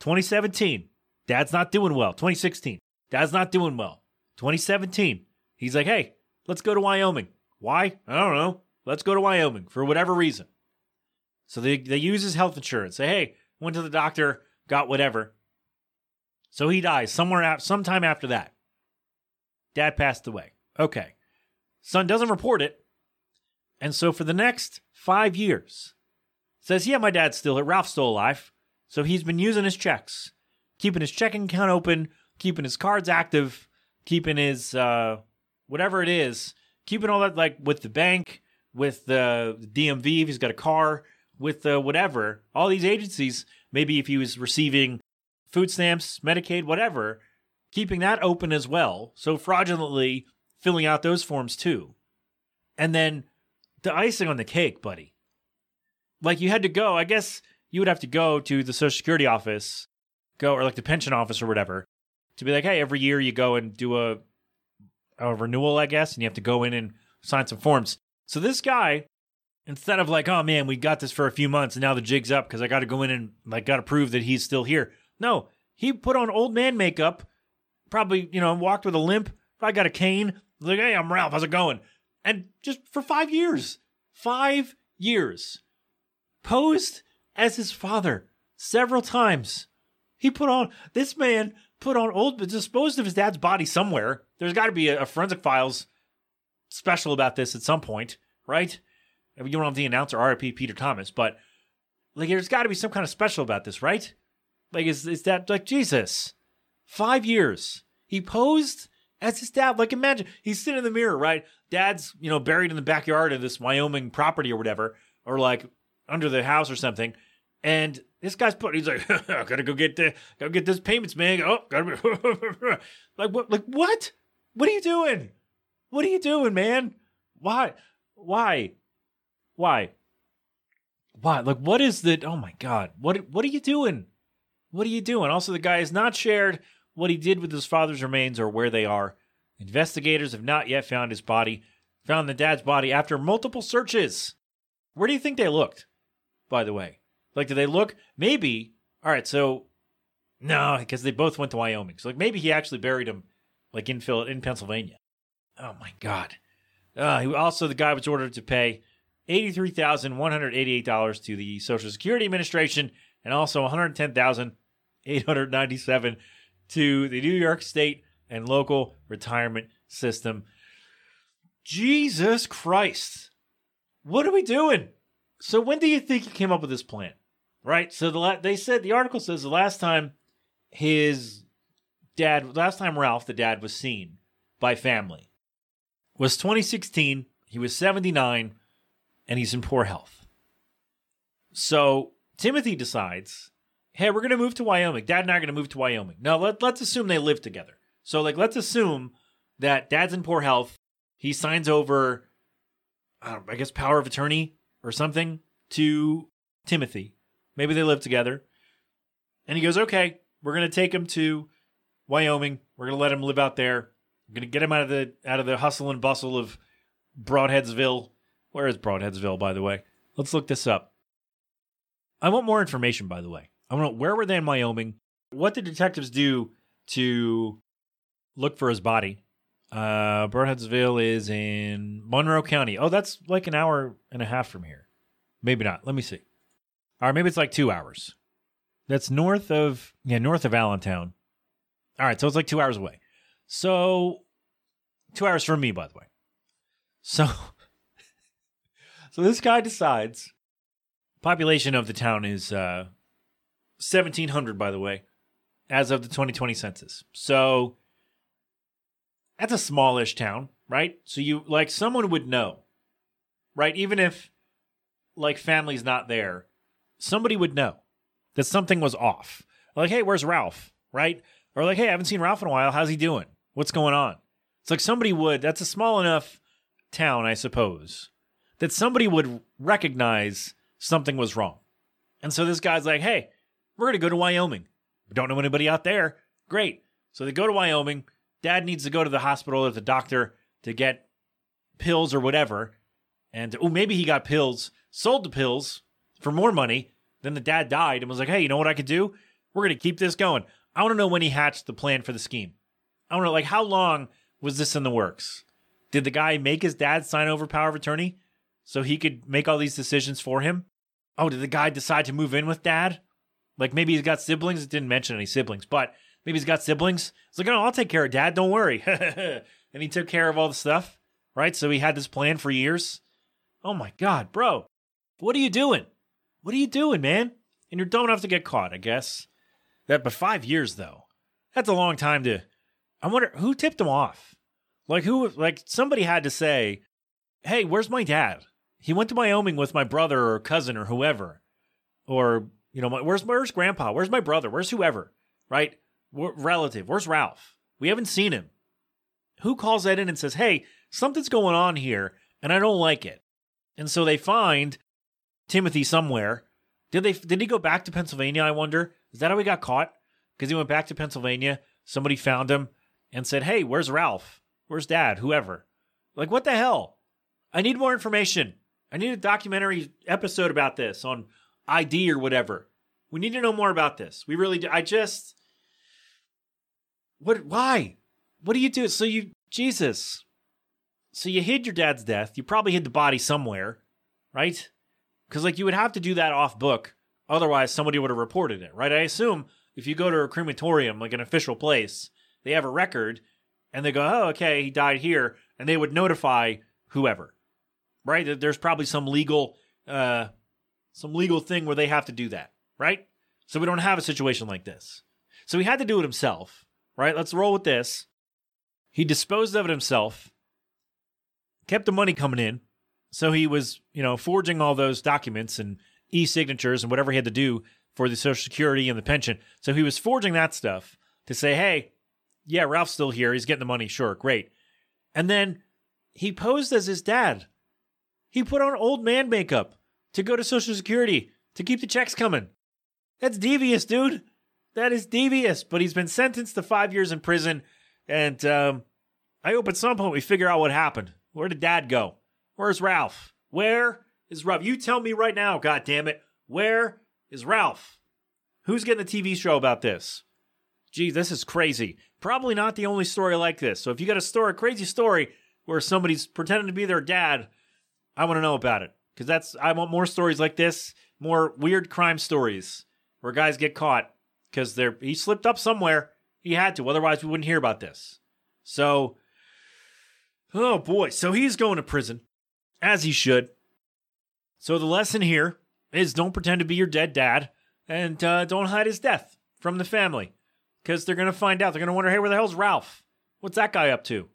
twenty seventeen, dad's not doing well. twenty sixteen, dad's not doing well. twenty seventeen, he's like, hey, let's go to Wyoming. Why? I don't know. Let's go to Wyoming for whatever reason. So they, they use his health insurance. Say, hey, went to the doctor, got whatever. So he dies somewhere out, sometime after that. Dad passed away. Okay. Son doesn't report it. And so for the next five years, says, yeah, my dad's still here. Ralph's still alive. So he's been using his checks, keeping his checking account open, keeping his cards active, keeping his uh, whatever it is, keeping all that, like, with the bank, with the D M V, if he's got a car, with the whatever, all these agencies, maybe if he was receiving food stamps, Medicaid, whatever, keeping that open as well. So fraudulently filling out those forms too. And then the icing on the cake, buddy. Like, you had to go, I guess you would have to go to the Social Security office, go or like the pension office or whatever, to be like, hey, every year you go and do a, a renewal, I guess, and you have to go in and sign some forms. So this guy, instead of like, oh man, we got this for a few months and now the jig's up because I got to go in and like got to prove that he's still here. No, he put on old man makeup, probably, you know, walked with a limp, probably got a cane. Like, hey, I'm Ralph, how's it going? And just for five years, five years, posed as his father several times. He put on, this man put on old, disposed of his dad's body somewhere. There's got to be a, a forensic files special about this at some point, right? I mean, you don't have the announcer, R I P Peter Thomas, but like, there's got to be some kind of special about this, right? Like, is is that like Jesus? Five years he posed as his dad. Like, imagine he's sitting in the mirror, right? Dad's, you know, buried in the backyard of this Wyoming property or whatever, or like under the house or something. And this guy's put, he's like, I gotta go get the, go get those payments, man. Oh, gotta be. like what? Like what? What are you doing? What are you doing, man? Why? Why? Why? Why? Like, what is the... Oh, my God. What What are you doing? What are you doing? Also, the guy has not shared what he did with his father's remains or where they are. Investigators have not yet found his body. Found the dad's body after multiple searches. Where do you think they looked, by the way? Like, did they look? Maybe. All right, so... No, because they both went to Wyoming. So, like, maybe he actually buried him, like, in Phil- in Pennsylvania. Oh, my God. Uh, he, also, the guy was ordered to pay eighty-three thousand one hundred eighty-eight dollars to the Social Security Administration and also one hundred ten thousand eight hundred ninety-seven dollars to the New York State and local retirement system. Jesus Christ. What are we doing? So when do you think he came up with this plan? Right? So the la- they said, the article says the last time his dad, last time Ralph, the dad, was seen by family was twenty sixteen. He was seventy-nine. And he's in poor health. So Timothy decides, hey, we're going to move to Wyoming. Dad and I are going to move to Wyoming. Now, let, let's assume they live together. So, like, let's assume that Dad's in poor health. He signs over, I, don't know, I guess, power of attorney or something to Timothy. Maybe they live together. And he goes, okay, we're going to take him to Wyoming. We're going to let him live out there. We're going to get him out of the out of the hustle and bustle of Broadheadsville. Where is Broadheadsville, by the way? Let's look this up. I want more information, by the way. I want to know, where were they in Wyoming? What did detectives do to look for his body? Uh, Broadheadsville is in Monroe County. Oh, that's like an hour and a half from here. Maybe not. Let me see. All right, maybe it's like two hours. That's north of, yeah, north of Allentown. All right, so it's like two hours away. So, two hours from me, by the way. So... So this guy decides, population of the town is uh, seventeen hundred, by the way, as of the twenty twenty census. So that's a smallish town, right? So you, like, someone would know, right? Even if, like, family's not there, somebody would know that something was off. Like, hey, where's Ralph, right? Or like, hey, I haven't seen Ralph in a while. How's he doing? What's going on? It's like somebody would, that's a small enough town, I suppose, that somebody would recognize something was wrong. And so this guy's like, hey, we're going to go to Wyoming. We don't know anybody out there. Great. So they go to Wyoming. Dad needs to go to the hospital or the doctor to get pills or whatever. And oh, maybe he got pills, sold the pills for more money. Then the dad died and was like, hey, you know what I could do? We're going to keep this going. I want to know when he hatched the plan for the scheme. I want to know, like, how long was this in the works? Did the guy make his dad sign over power of attorney so he could make all these decisions for him? Oh, did the guy decide to move in with Dad? Like, maybe he's got siblings. It didn't mention any siblings, but maybe he's got siblings. It's like, oh, I'll take care of Dad. Don't worry. And he took care of all the stuff, right? So he had this plan for years. Oh, my God, bro. What are you doing? What are you doing, man? And you're dumb enough to get caught, I guess. That, but five years, though. That's a long time to... I wonder, who tipped him off? Like, who? Like, somebody had to say, hey, where's my dad? He went to Wyoming with my brother or cousin or whoever, or, you know, my, where's, where's grandpa? Where's my brother? Where's whoever, right? We're relative. Where's Ralph? We haven't seen him. Who calls that in and says, hey, something's going on here and I don't like it. And so they find Timothy somewhere. Did they, did he go back to Pennsylvania? I wonder, is that how he got caught? Cause he went back to Pennsylvania. Somebody found him and said, hey, where's Ralph? Where's Dad? Whoever. Like, what the hell? I need more information. I need a documentary episode about this on I D or whatever. We need to know more about this. We really do. I just, what, why? What do you do? So you, Jesus. So you hid your dad's death. You probably hid the body somewhere, right? Because, like, you would have to do that off book. Otherwise, somebody would have reported it, right? I assume if you go to a crematorium, like an official place, they have a record and they go, oh, okay, he died here. And they would notify whoever. Right? There's probably some legal uh, some legal thing where they have to do that, right? So we don't have a situation like this. So he had to do it himself, right? Let's roll with this. He disposed of it himself, kept the money coming in. So he was, you know, forging all those documents and e-signatures and whatever he had to do for the Social Security and the pension. So he was forging that stuff to say, hey, yeah, Ralph's still here. He's getting the money. Sure, great. And then he posed as his dad. He put on old man makeup to go to Social Security to keep the checks coming. That's devious, dude. That is devious. But he's been sentenced to five years in prison. And um, I hope at some point we figure out what happened. Where did dad go? Where's Ralph? Where is Ralph? You tell me right now, goddammit. Where is Ralph? Who's getting a T V show about this? Gee, this is crazy. Probably not the only story like this. So if you got a story, a crazy story where somebody's pretending to be their dad, I want to know about it. Because that's I want more stories like this, more weird crime stories where guys get caught because they're he slipped up somewhere. He had to, otherwise we wouldn't hear about this. So, oh boy. So he's going to prison, as he should. So the lesson here is don't pretend to be your dead dad and uh, don't hide his death from the family because they're going to find out. They're going to wonder, hey, where the hell's Ralph? What's that guy up to?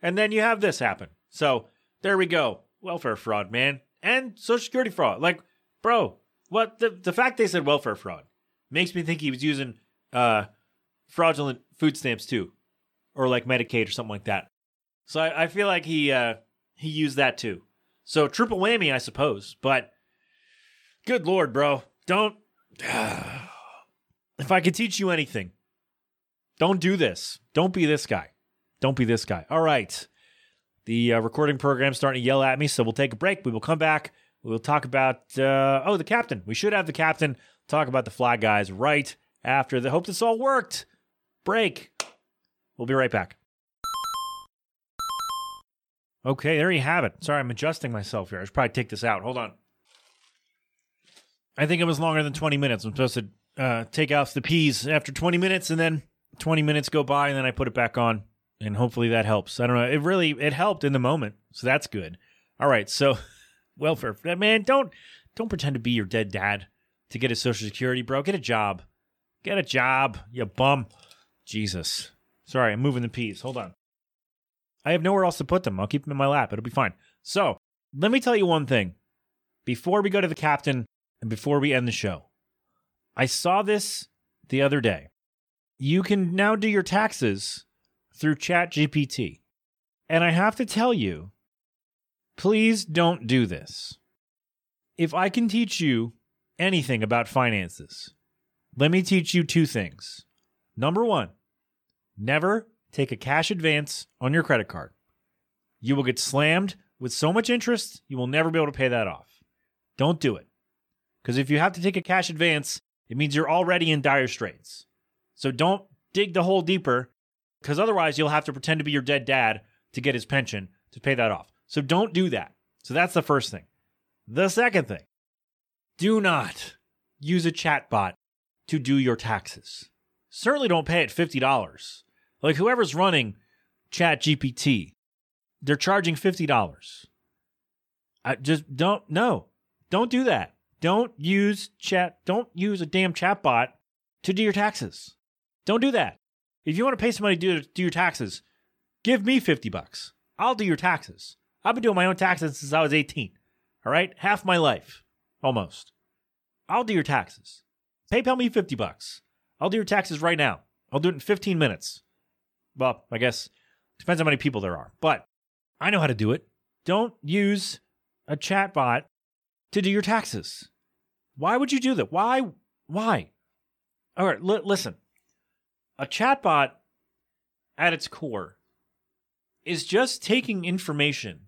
And then you have this happen. So there we go. Welfare fraud, man. And Social Security fraud. Like, bro, what the, the fact they said welfare fraud makes me think he was using uh, fraudulent food stamps too. Or like Medicaid or something like that. So I, I feel like he uh, he used that too. So triple whammy, I suppose. But good Lord, bro. Don't. If I could teach you anything, don't do this. Don't be this guy. Don't be this guy. All right. The uh, recording program's starting to yell at me, so we'll take a break. We will come back. We will talk about, uh, oh, the captain. We should have the captain talk about the Fly Guys right after the hope this all worked break. We'll be right back. Okay, there you have it. Sorry, I'm adjusting myself here. I should probably take this out. Hold on. I think it was longer than twenty minutes. I'm supposed to uh, take off the P's after twenty minutes, and then twenty minutes go by, and then I put it back on. And hopefully that helps. I don't know. It really, it helped in the moment. So that's good. All right. So welfare, man, don't, don't pretend to be your dead dad to get a Social Security, bro. Get a job. Get a job. You bum. Jesus. Sorry. I'm moving the peas. Hold on. I have nowhere else to put them. I'll keep them in my lap. It'll be fine. So let me tell you one thing before we go to the captain and before we end the show. I saw this the other day. You can now do your taxes through ChatGPT. And I have to tell you, please don't do this. If I can teach you anything about finances, let me teach you two things. Number one, never take a cash advance on your credit card. You will get slammed with so much interest, you will never be able to pay that off. Don't do it. Because if you have to take a cash advance, it means you're already in dire straits. So don't dig the hole deeper. Because otherwise, you'll have to pretend to be your dead dad to get his pension to pay that off. So don't do that. So that's the first thing. The second thing, do not use a chatbot to do your taxes. Certainly don't pay it fifty dollars. Like whoever's running ChatGPT, they're charging fifty dollars. I just don't, no, don't do that. Don't use chat, don't use a damn chatbot to do your taxes. Don't do that. If you want to pay somebody to do your taxes, give me fifty bucks. I'll do your taxes. I've been doing my own taxes since I was eighteen. All right? Half my life, almost. I'll do your taxes. PayPal me fifty bucks. I'll do your taxes right now. I'll do it in fifteen minutes. Well, I guess depends how many people there are, but I know how to do it. Don't use a chatbot to do your taxes. Why would you do that? Why? Why? All right, l- listen. A chatbot, at its core, is just taking information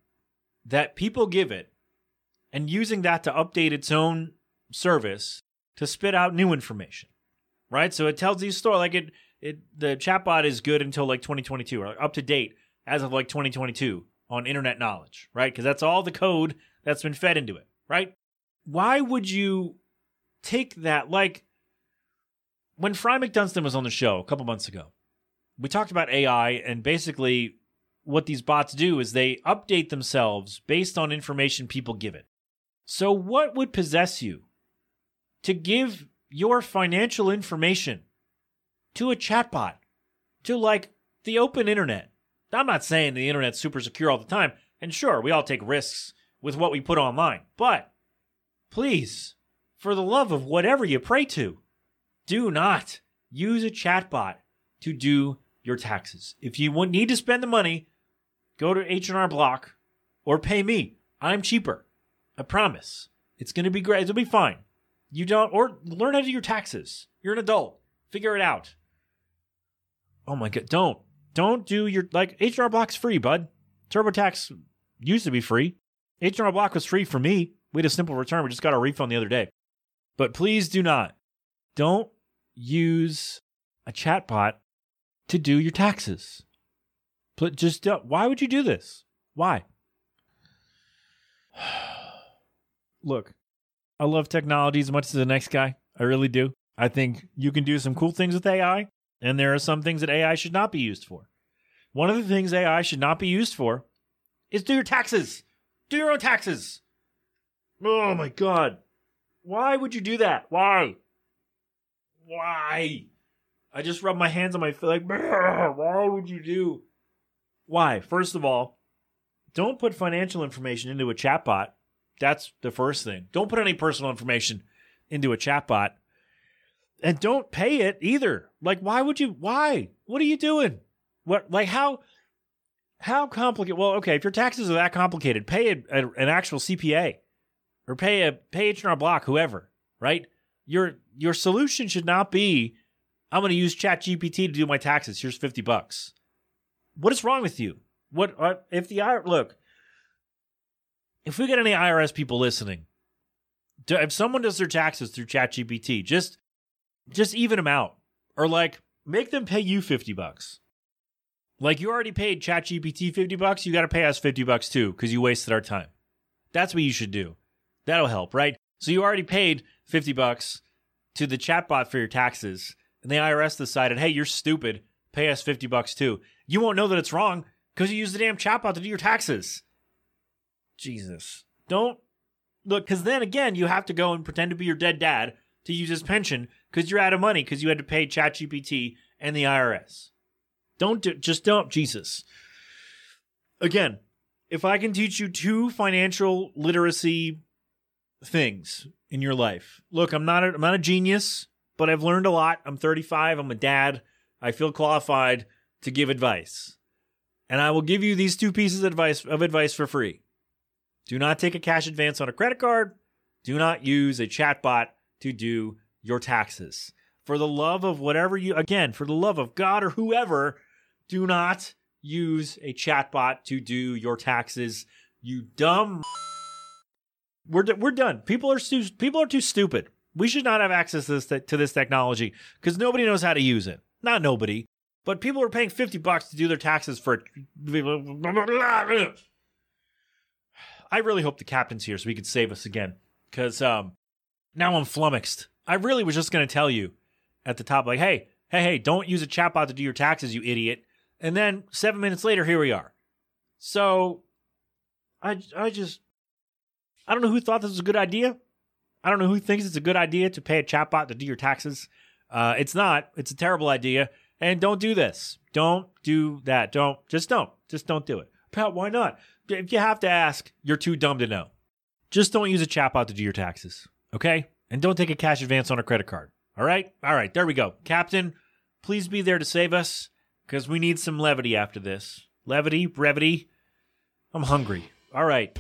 that people give it and using that to update its own service to spit out new information, right? So it tells these stories, like it, it, the chatbot is good until like twenty twenty-two, or up to date as of like twenty twenty-two on internet knowledge, right? Because that's all the code that's been fed into it, right? Why would you take that, like, when Fry McDunstan was on the show a couple months ago, we talked about A I, and basically what these bots do is they update themselves based on information people give it. So what would possess you to give your financial information to a chatbot, to like the open internet? I'm not saying the internet's super secure all the time, and sure, we all take risks with what we put online, but please, for the love of whatever you pray to, do not use a chatbot to do your taxes. If you need to spend the money, Go to H and R Block or pay me. I'm cheaper. I promise. It's going to be great. It'll be fine. You don't, or learn how to do your taxes. You're an adult. Figure it out. Oh my God. Don't, don't do your, like, H and R Block's free, bud. TurboTax used to be free. H and R Block was free for me. We had a simple return. We just got a refund the other day. But please do not. Don't use a chatbot to do your taxes. But just don't. Why would you do this? Why? Look, I love technology as much as the next guy. I really do. I think you can do some cool things with A I, and there are some things that A I should not be used for. One of the things A I should not be used for is do your taxes. Do your own taxes. Oh my God. Why would you do that? Why? Why? I just rubbed my hands on my face like, why would you do? Why? First of all, don't put financial information into a chatbot. That's the first thing. Don't put any personal information into a chatbot. And don't pay it either. Like, why would you? Why? What are you doing? What? Like, how? How complicated? Well, okay, if your taxes are that complicated, pay a, a, an actual C P A or pay a pay H and R Block, whoever, right? Your your solution should not be, I'm going to use ChatGPT to do my taxes. Here's fifty bucks. What is wrong with you? What uh, if the I R S? Look, if we got any I R S people listening, do, if someone does their taxes through ChatGPT, just just even them out, or like make them pay you fifty bucks. Like, you already paid ChatGPT fifty bucks, you got to pay us fifty bucks too, because you wasted our time. That's what you should do. That'll help, right? So you already paid fifty bucks to the chatbot for your taxes, and the I R S decided, hey, you're stupid, pay us fifty bucks too. You won't know that it's wrong because you used the damn chatbot to do your taxes. Jesus. Don't look, because then again, you have to go and pretend to be your dead dad to use his pension because you're out of money because you had to pay ChatGPT and the I R S. Don't do, just don't, Jesus. Again, if I can teach you two financial literacy things in your life. Look, I'm not a, I'm not a genius, but I've learned a lot. I'm thirty-five. I'm a dad. I feel qualified to give advice. And I will give you these two pieces of advice, of advice for free. Do not take a cash advance on a credit card. Do not use a chatbot to do your taxes. For the love of whatever you, again, for the love of God or whoever, do not use a chatbot to do your taxes, you dumb. We're d- we're done. People are stu- people are too stupid. We should not have access to this, te- to this technology because nobody knows how to use it. Not nobody, but people are paying fifty bucks to do their taxes for. I really hope the captain's here so he could save us again, because um, now I'm flummoxed. I really was just going to tell you at the top, like, hey, hey, hey, don't use a chatbot to do your taxes, you idiot. And then seven minutes later, here we are. So I, I just, I don't know who thought this was a good idea. I don't know who thinks it's a good idea to pay a chatbot to do your taxes. Uh, it's not. It's a terrible idea. And don't do this. Don't do that. Don't. Just don't. Just don't do it. Pat, why not? If you have to ask, you're too dumb to know. Just don't use a chatbot to do your taxes, okay? And don't take a cash advance on a credit card, all right? All right, there we go. Captain, please be there to save us, because we need some levity after this. Levity, brevity. I'm hungry. All right.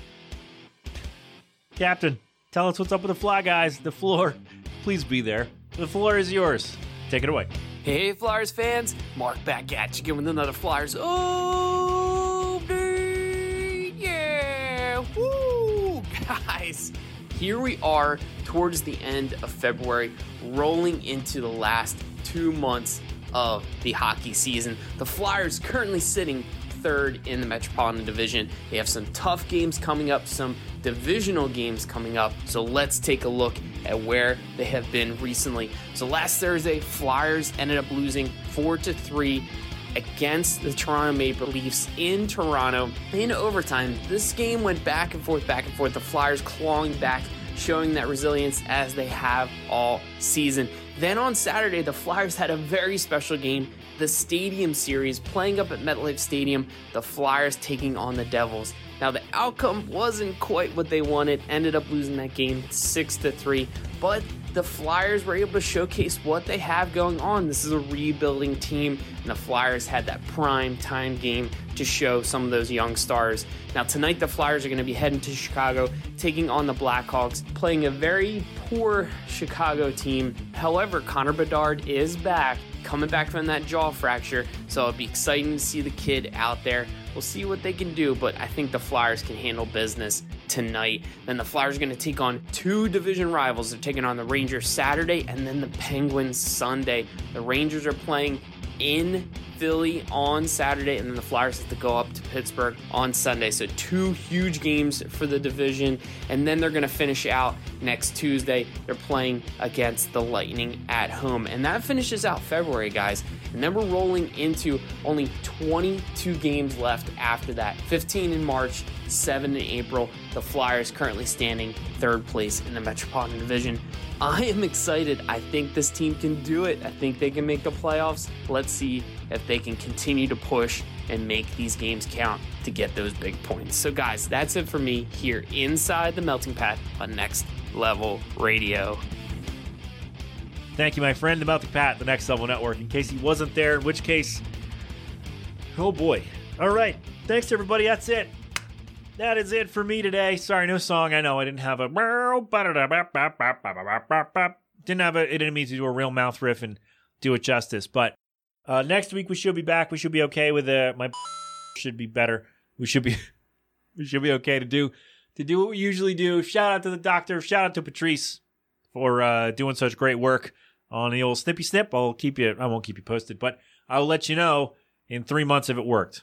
Captain, tell us what's up with the Fly Guys, the floor. Please be there. The floor is yours. Take it away. Hey, Flyers fans. Mark back at you again with another Flyers O B. Yeah. Woo. Guys, here we are towards the end of February, rolling into the last two months of the hockey season. The Flyers currently sitting third in the Metropolitan Division. They have some tough games coming up, some divisional games coming up. So let's take a look at where they have been recently. So last Thursday, Flyers ended up losing four to three against the Toronto Maple Leafs in Toronto in overtime. This game went back and forth, back and forth. The Flyers clawing back, showing that resilience as they have all season. Then on Saturday, the Flyers had a very special game the Stadium Series playing up at MetLife Stadium, the Flyers taking on the Devils. Now, the outcome wasn't quite what they wanted, ended up losing that game six to three, but the Flyers were able to showcase what they have going on. This is a rebuilding team, and the Flyers had that prime time game to show some of those young stars. Now, tonight, the Flyers are going to be heading to Chicago, taking on the Blackhawks, playing a very poor Chicago team. However, Connor Bedard is back, coming back from that jaw fracture, so it'll be exciting to see the kid out there. We'll see what they can do, but I think the Flyers can handle business tonight. Then the Flyers are going to take on two division rivals. They're taking on the Rangers Saturday and then the Penguins Sunday. The Rangers are playing in Philly on Saturday, and then the Flyers have to go up to Pittsburgh on Sunday. So two huge games for the division, and then they're going to finish out next Tuesday. They're playing against the Lightning at home, and that finishes out February, guys. And then we're rolling into only twenty-two games left after that. fifteen in March, seven in April. The Flyers currently standing third place in the Metropolitan Division. I am excited. I think this team can do it. I think they can make the playoffs. Let's see if they can continue to push and make these games count to get those big points. So, guys, that's it for me here inside the Melting Pat on Next Level Radio. Thank you, my friend. The Melting Pat, the Next Level Network, in case he wasn't there, in which case, oh boy. All right. Thanks, everybody. That's it. That is it for me today. Sorry, no song. I know I didn't have a... Didn't have a... It didn't mean to do a real mouth riff and do it justice. But uh, next week we should be back. We should be okay with it. My should be better. We should be... we should be okay to do to do what we usually do. Shout out to the doctor. Shout out to Patrice for uh, doing such great work on the old snippy snip. I'll keep you... I won't keep you posted, but I'll let you know in three months if it worked.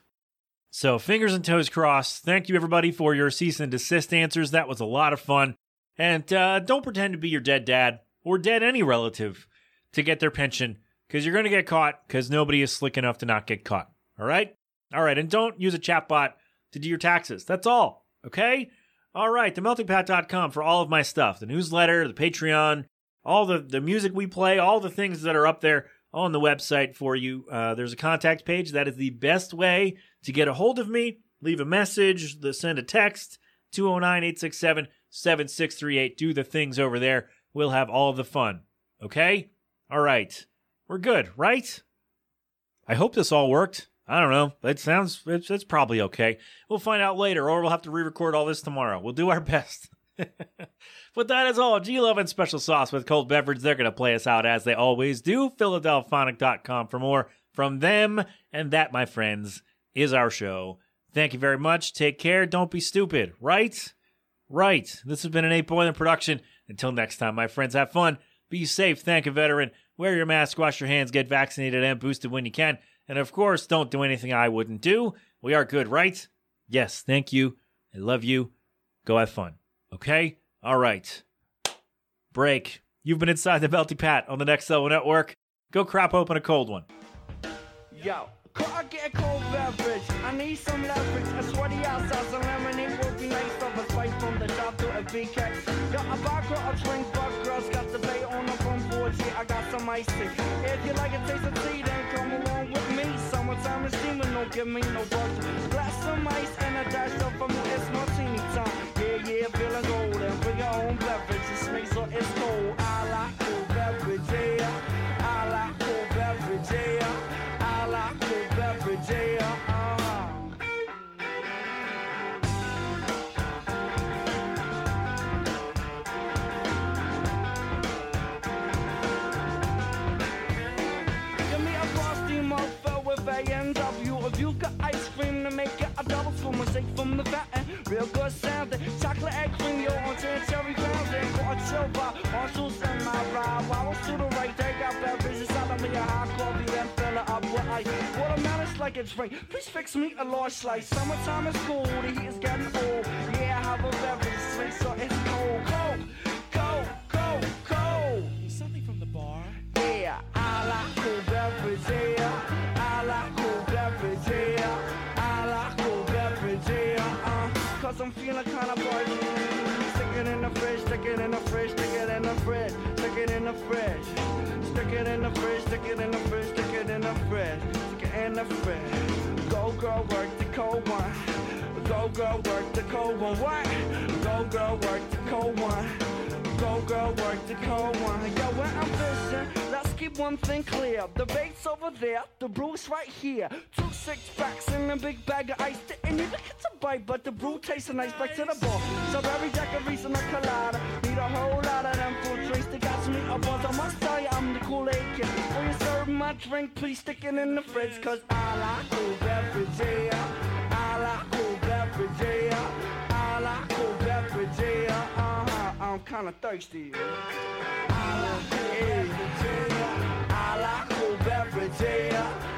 So fingers and toes crossed. Thank you, everybody, for your cease and desist answers. That was a lot of fun. And uh, don't pretend to be your dead dad or dead any relative to get their pension, because you're going to get caught, because nobody is slick enough to not get caught. All right? All right. And don't use a chatbot to do your taxes. That's all. Okay? All right. the melting pat dot com for all of my stuff. The newsletter, the Patreon, all the, the music we play, all the things that are up there on the website for you. Uh, there's a contact page. That is the best way to get a hold of me. Leave a message, send a text, two oh nine, eight six seven, seven six three eight. Do the things over there. We'll have all the fun. Okay? All right. We're good, right? I hope this all worked. I don't know. It sounds, it's, it's probably okay. We'll find out later, or we'll have to re-record all this tomorrow. We'll do our best. But that is all. G-Love and Special Sauce with Cold Beverage. They're going to play us out as they always do. philadelphonic dot com for more from them. And that, my friends, is our show. Thank you very much. Take care. Don't be stupid. Right? Right. This has been an eight Boiling production. Until next time, my friends, have fun. Be safe. Thank a veteran. Wear your mask. Wash your hands. Get vaccinated and boosted when you can. And, of course, don't do anything I wouldn't do. We are good, right? Yes. Thank you. I love you. Go have fun. Okay? All right. Break. You've been inside the Melty Pat on the Next Level Network. Go crop open a cold one. Yo. I get a cold beverage. I need some leverage. A sweaty ass sauce and lemonade would be nice. Of a spice from the top to a V K. Got a vodka, a drink, but girls got the bay on the front porch. Yeah, I got some ice tea. If you like a taste of tea, then come along with me. Summertime is steaming, don't give me no bugs. Blast some ice and a dash up from the it's martini time. Yeah, yeah, feeling golden. Bring your own beverage. Just make sure it's cold. I like cold beverage, yeah. I like cold beverage, yeah. I like cold beverage, yeah. Uh-huh. Give me a frosty mug filled with A and W. If you got ice cream to make it a double spoon, and shake from the fountain. Real good sounding. Chocolate egg cream, yo, on ten cherry pounding. Got a chill bar, all shoes in my ride. Bottles to the right, they got beverages out of me. A hot coffee, then fill it up with ice. Watermelon's like it's rain. Please fix me a large slice. Summertime is cool, the heat is getting old. Yeah, I have a beverage, drink, so it's cold. Cold, cold, cold, cold. Something from the bar. Yeah, I like cool beverage, yeah. I like cool beverage, yeah. I like cool beverage, yeah. Uh, Cause I'm feeling kind of bored. it in the fridge, stick it in the fridge, stick it in the fridge, stick it in the fridge. Stick it in the fridge, stick it in the fridge, stick it in the fridge, stick it in the fridge. Go girl, work the cold one. Go girl, work the cold one. What? Go girl, work the cold one. Go girl, work the cold one. Yo, when I'm fishing, let's keep one thing clear. The bait's over there, the brew's right here. Two six packs in a big bag of ice. And you look at the bite, but the brew tastes nice. Back to the bar. So every jack of reason a collider. Need a whole lot of them fruit drinks to catch me up on. I must tell you, I'm the Kool-Aid Kid. When you serve my drink, please stick it in the fridge. Cause I like Cold Beverage, yeah. I like Cold Beverage, yeah. I like Cold Beverage, yeah. Uh-huh, I'm kinda thirsty. I like Cold Beverage, yeah. I like Cold Beverage, yeah.